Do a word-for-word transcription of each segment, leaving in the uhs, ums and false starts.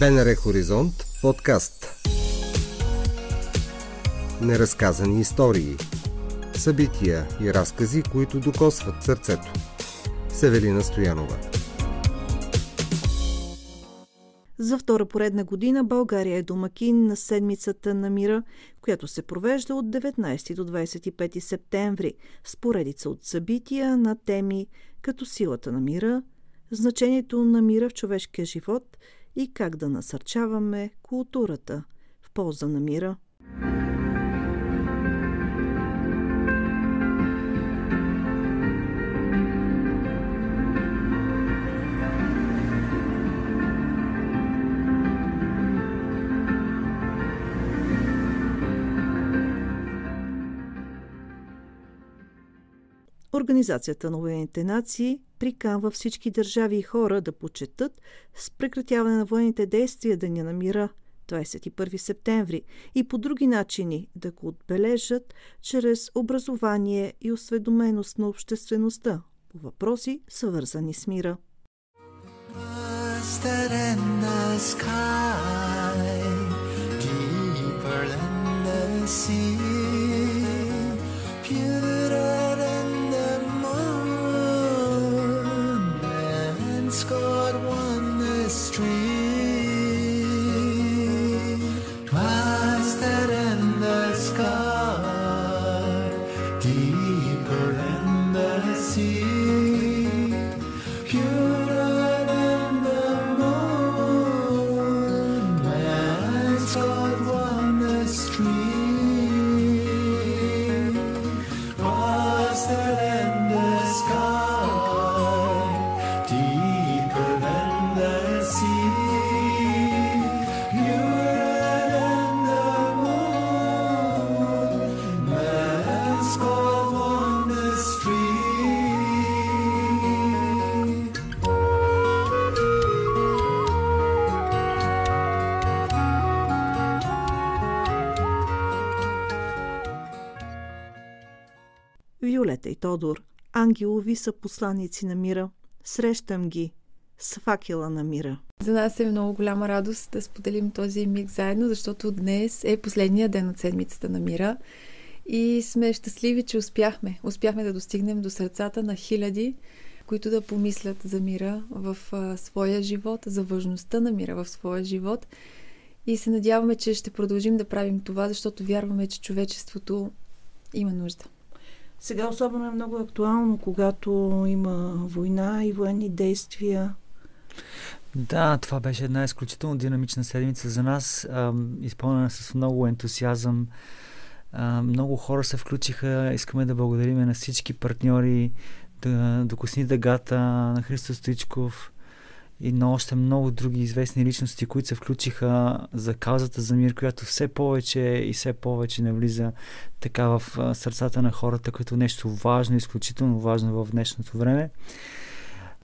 БНР Хоризонт подкаст. Неразказани истории. Събития и разкази, които докосват сърцето. Севелина Стоянова. За втора поредна година България е домакин на Седмицата на мира, която се провежда от деветнайсети до двадесет и пети септември с поредица от събития на теми като силата на мира, значението на мира в човешкия живот и как да насърчаваме културата в полза на мира. Организацията на Обединените нации приканва всички държави и хора да почетат с прекратяване на военните действия Деня на мира двадесет и първи септември и по други начини да го отбележат чрез образование и осведоменост на обществеността по въпроси, свързани с мира. God won the stream, twas that in the sky, deeper than the sea, purer than the moon, man's God won the stream, twas that in the sky. Виолета и Тодор Ангелови са посланици на мира. Срещам ги с факела на мира. За нас е много голяма радост да споделим този миг заедно, защото днес е последния ден от Седмицата на мира и сме щастливи, че успяхме. Успяхме да достигнем до сърцата на хиляди, които да помислят за мира в своя живот, за важността на мира в своя живот. И се надяваме, че ще продължим да правим това, защото вярваме, че човечеството има нужда. Сега особено е много актуално, когато има война и военни действия. Да, това беше една изключително динамична седмица за нас, изпълнена с много ентусиазъм. Много хора се включиха. Искаме да благодарим на всички партньори, Докосни дъгата, на Христо Стоичков и на още много други известни личности, които се включиха за каузата за мир, която все повече и все повече навлиза така в сърцата на хората, като нещо важно, изключително важно в днешното време.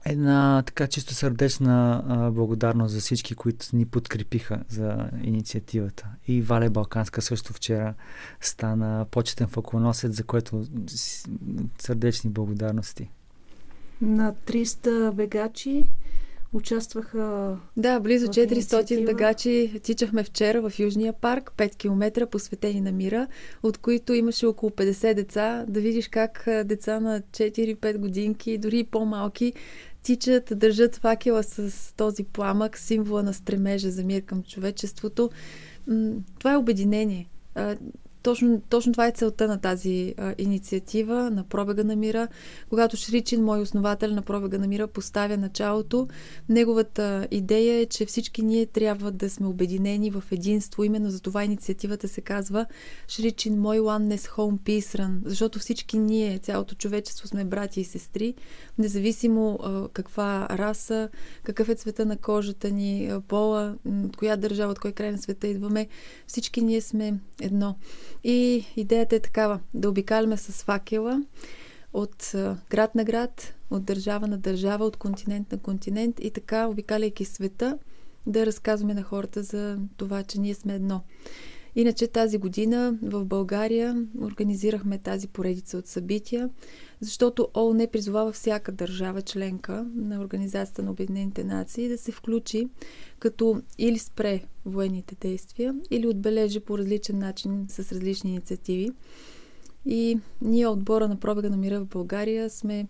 Една така чисто сърдечна благодарност за всички, които ни подкрепиха за инициативата. И Валя Балканска също вчера стана почетен факелоносец, за което сърдечни благодарности. На триста бегачи участваха. Да, близо четиристотин бегачи тичахме вчера в Южния парк, пет километра посветени на мира, от които имаше около петдесет деца. Да видиш как деца на четири-пет годинки, дори и по-малки, тичат, държат факела с този пламък, символа на стремежа за мир към човечеството. Това е обединение. Точно, точно това е целта на тази а, инициатива, на Пробега на мира. Когато Шри Чинмой, основател на Пробега на мира, поставя началото, неговата идея е, че всички ние трябва да сме обединени в единство. Именно за това инициативата се казва Шри Чинмой Oneness Home Peace Run, защото всички ние, цялото човечество, сме брати и сестри, независимо а, каква раса, какъв е цвета на кожата ни, пола, от коя държава, от кой край на света идваме, всички ние сме едно. И идеята е такава, да обикаляме с факела от град на град, от държава на държава, от континент на континент и така, обикаляйки света, да разказваме на хората за това, че ние сме едно. Иначе тази година в България организирахме тази поредица от събития, защото ООН призовава всяка държава членка на Организацията на Обединените нации да се включи, като или спре военните действия, или отбележи по различен начин с различни инициативи. И ние отбора на Пробега на мира в България сме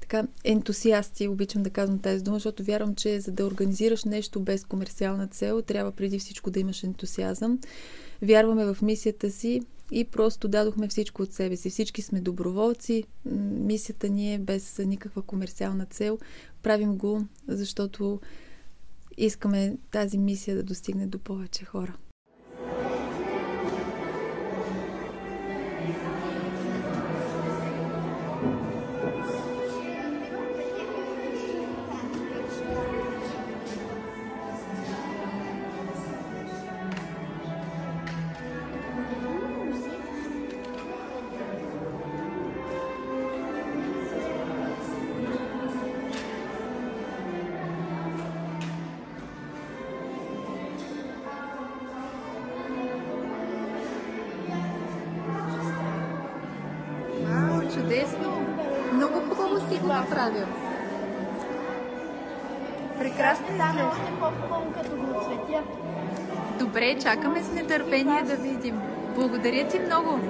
така ентусиасти, обичам да казвам тази дума, защото вярвам, че за да организираш нещо без комерциална цел, трябва преди всичко да имаш ентусиазъм. Вярваме в мисията си и просто дадохме всичко от себе си. Всички сме доброволци, мисията ни е без никаква комерциална цел. Правим го, защото искаме тази мисия да достигне до повече хора. Правил. Прекрасно стана, още по-хубаво като го цветя. Добре, чакаме с нетърпение да видим. Благодаря ти много.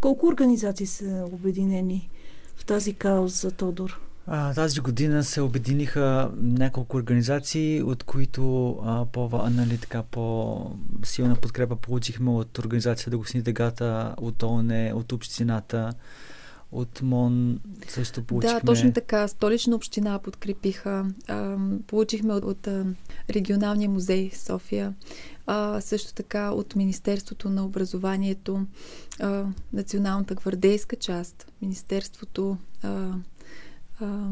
Колко организации са обединени в тази кауза, Тодор? Тази година се обединиха няколко организации, от които а, по, нали, така, по-силна подкрепа получихме от организация Докосни дъгата, от ООН, от общината, от МОН също получихме. Да, точно така. Столична община подкрепиха. А, получихме от, от а, регионалния музей София. А, също така от Министерството на образованието, а, националната гвардейска част, Министерството а,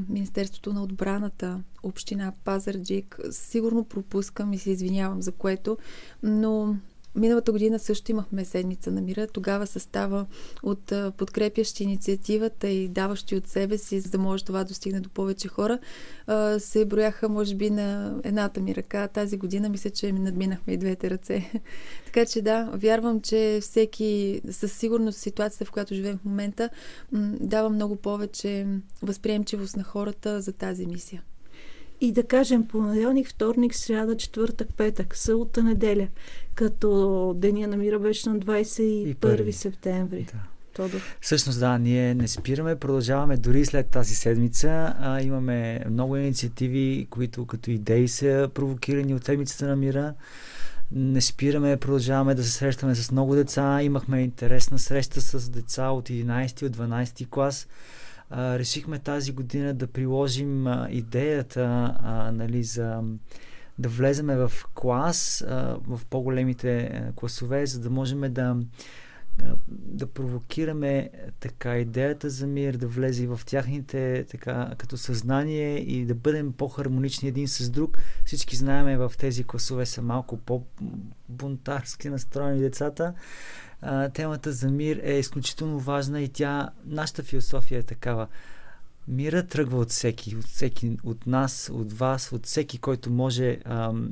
Министерството на отбраната, община Пазарджик. Сигурно пропускам и се извинявам за което, но миналата година също имахме седмица на мира. Тогава състава от подкрепящи инициативата и даващи от себе си, за да може това достигне до повече хора, се брояха, може би, на едната ми ръка. Тази година мисля, че надминахме и двете ръце. Така че да, вярвам, че всеки, със сигурност ситуацията, в която живеем в момента, дава много повече възприемчивост на хората за тази мисия. И да кажем, понеделник, вторник, сряда, четвъртък, петък, събота, неделя, като Деня на мира беше на двадесет и първи септември. Да. Тодор. Всъщност, да, ние не спираме, продължаваме дори след тази седмица. А, имаме много инициативи, които като идеи са провокирани от седмицата на мира. Не спираме, продължаваме да се срещаме с много деца. Имахме интересна среща с деца от единадесети, от дванадесети клас. А, решихме тази година да приложим а, идеята а, нали, за да влеземе в клас, а, в по-големите класове, за да можем да, да провокираме така идеята за мир, да влезе в тяхните така, като съзнание и да бъдем по-хармонични един с друг. Всички знаем, в тези класове са малко по-бунтарски настроени децата. Uh, темата за мир е изключително важна и тя, нашата философия е такава. Мира тръгва от всеки, от всеки, от нас, от вас, от всеки, който може uh,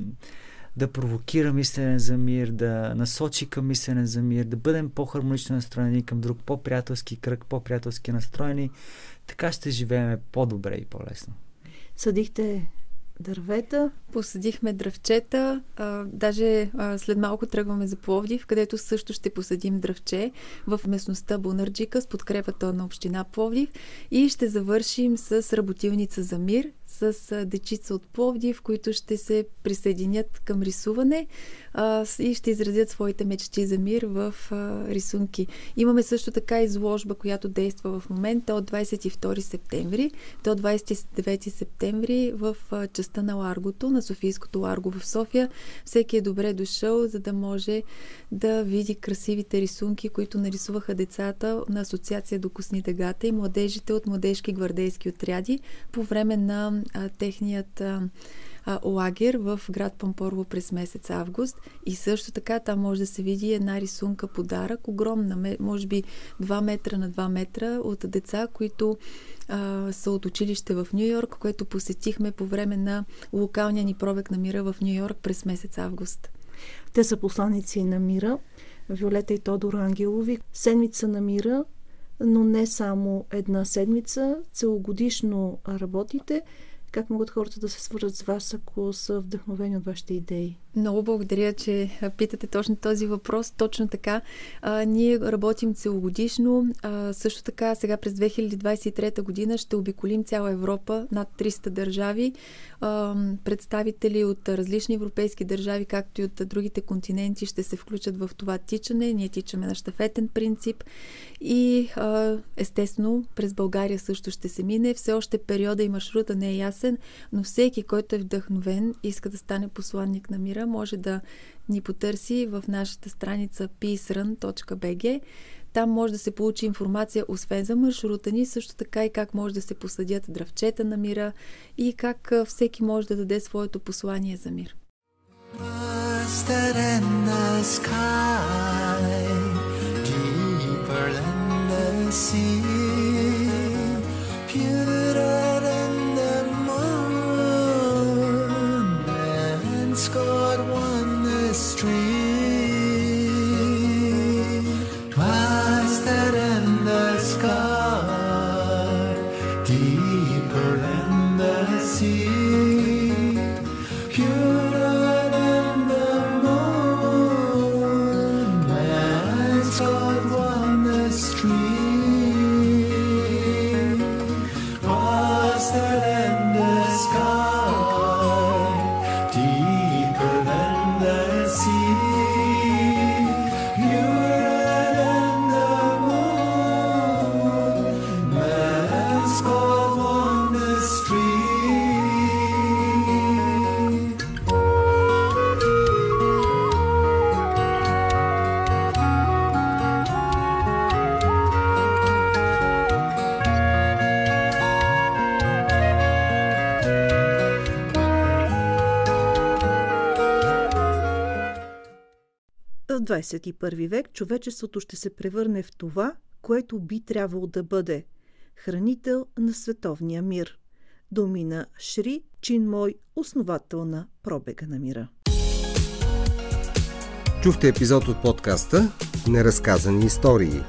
да провокира мислене за мир, да насочи към мислене за мир, да бъдем по-хармонично настроени към друг, по-приятелски кръг, по-приятелски настроени. Така ще живеем по-добре и по-лесно. Съдихте дървета. Посадихме дръвчета. А, даже а, след малко тръгваме за Пловдив, където също ще посадим дръвче в местността Бонарджика с подкрепата на община Пловдив и ще завършим с работилница за мир с а, дечица от Пловдив, които ще се присъединят към рисуване а, и ще изразят своите мечти за мир в а, рисунки. Имаме също така изложба, която действа в момента от двадесет и втори септември до двадесет и девети септември в а, частта на Ларгото, на Софийското Ларго в София. Всеки е добре дошъл, за да може да види красивите рисунки, които нарисуваха децата на Асоциация Докосни дъгата и младежите от младежки гвардейски отряди по време на а, техният а, а, лагер в град Пампорво през месец август. И също така там може да се види една рисунка подарък, огромна, може би два метра на два метра, от деца, които а, са от училище в Ню Йорк, което посетихме по време на локалния ни пробег на мира в Ню Йорк през месец август. Те са посланици на мира, Виолета и Тодор Ангелови. Седмица на мира, но не само една седмица. Целогодишно работите. Как могат хората да се свържат с вас, ако са вдъхновени от вашите идеи? Много благодаря, че питате точно този въпрос. Точно така. А, ние работим целогодишно. А, също така, сега през две хиляди двадесет и трета година ще обиколим цяла Европа, над триста държави. А, представители от различни европейски държави, както и от другите континенти, ще се включат в това тичане. Ние тичаме на щафетен принцип. И а, естествено, през България също ще се мине. Все още периода и маршрута не е ясен, но всеки, който е вдъхновен, иска да стане посланник на мира, може да ни потърси в нашата страница peacerun точка би джи. Там може да се получи информация освен за маршрута ни, също така и как може да се посадят дръвчета на мира и как всеки може да даде своето послание за мир. God won the stream, twice that in the sky, deeper than the sea, purer than the moon, man's God won the stream, twice that in the sky. двадесет и първи век човечеството ще се превърне в това, което би трябвало да бъде – хранител на световния мир. Думи на Шри Чинмой, основател на Пробега на мира. Чухте епизод от подкаста „Неразказани истории“.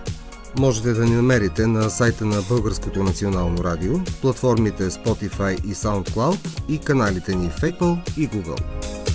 Можете да ни намерите на сайта на Българското национално радио, платформите Spotify и SoundCloud и каналите ни в Apple и Google.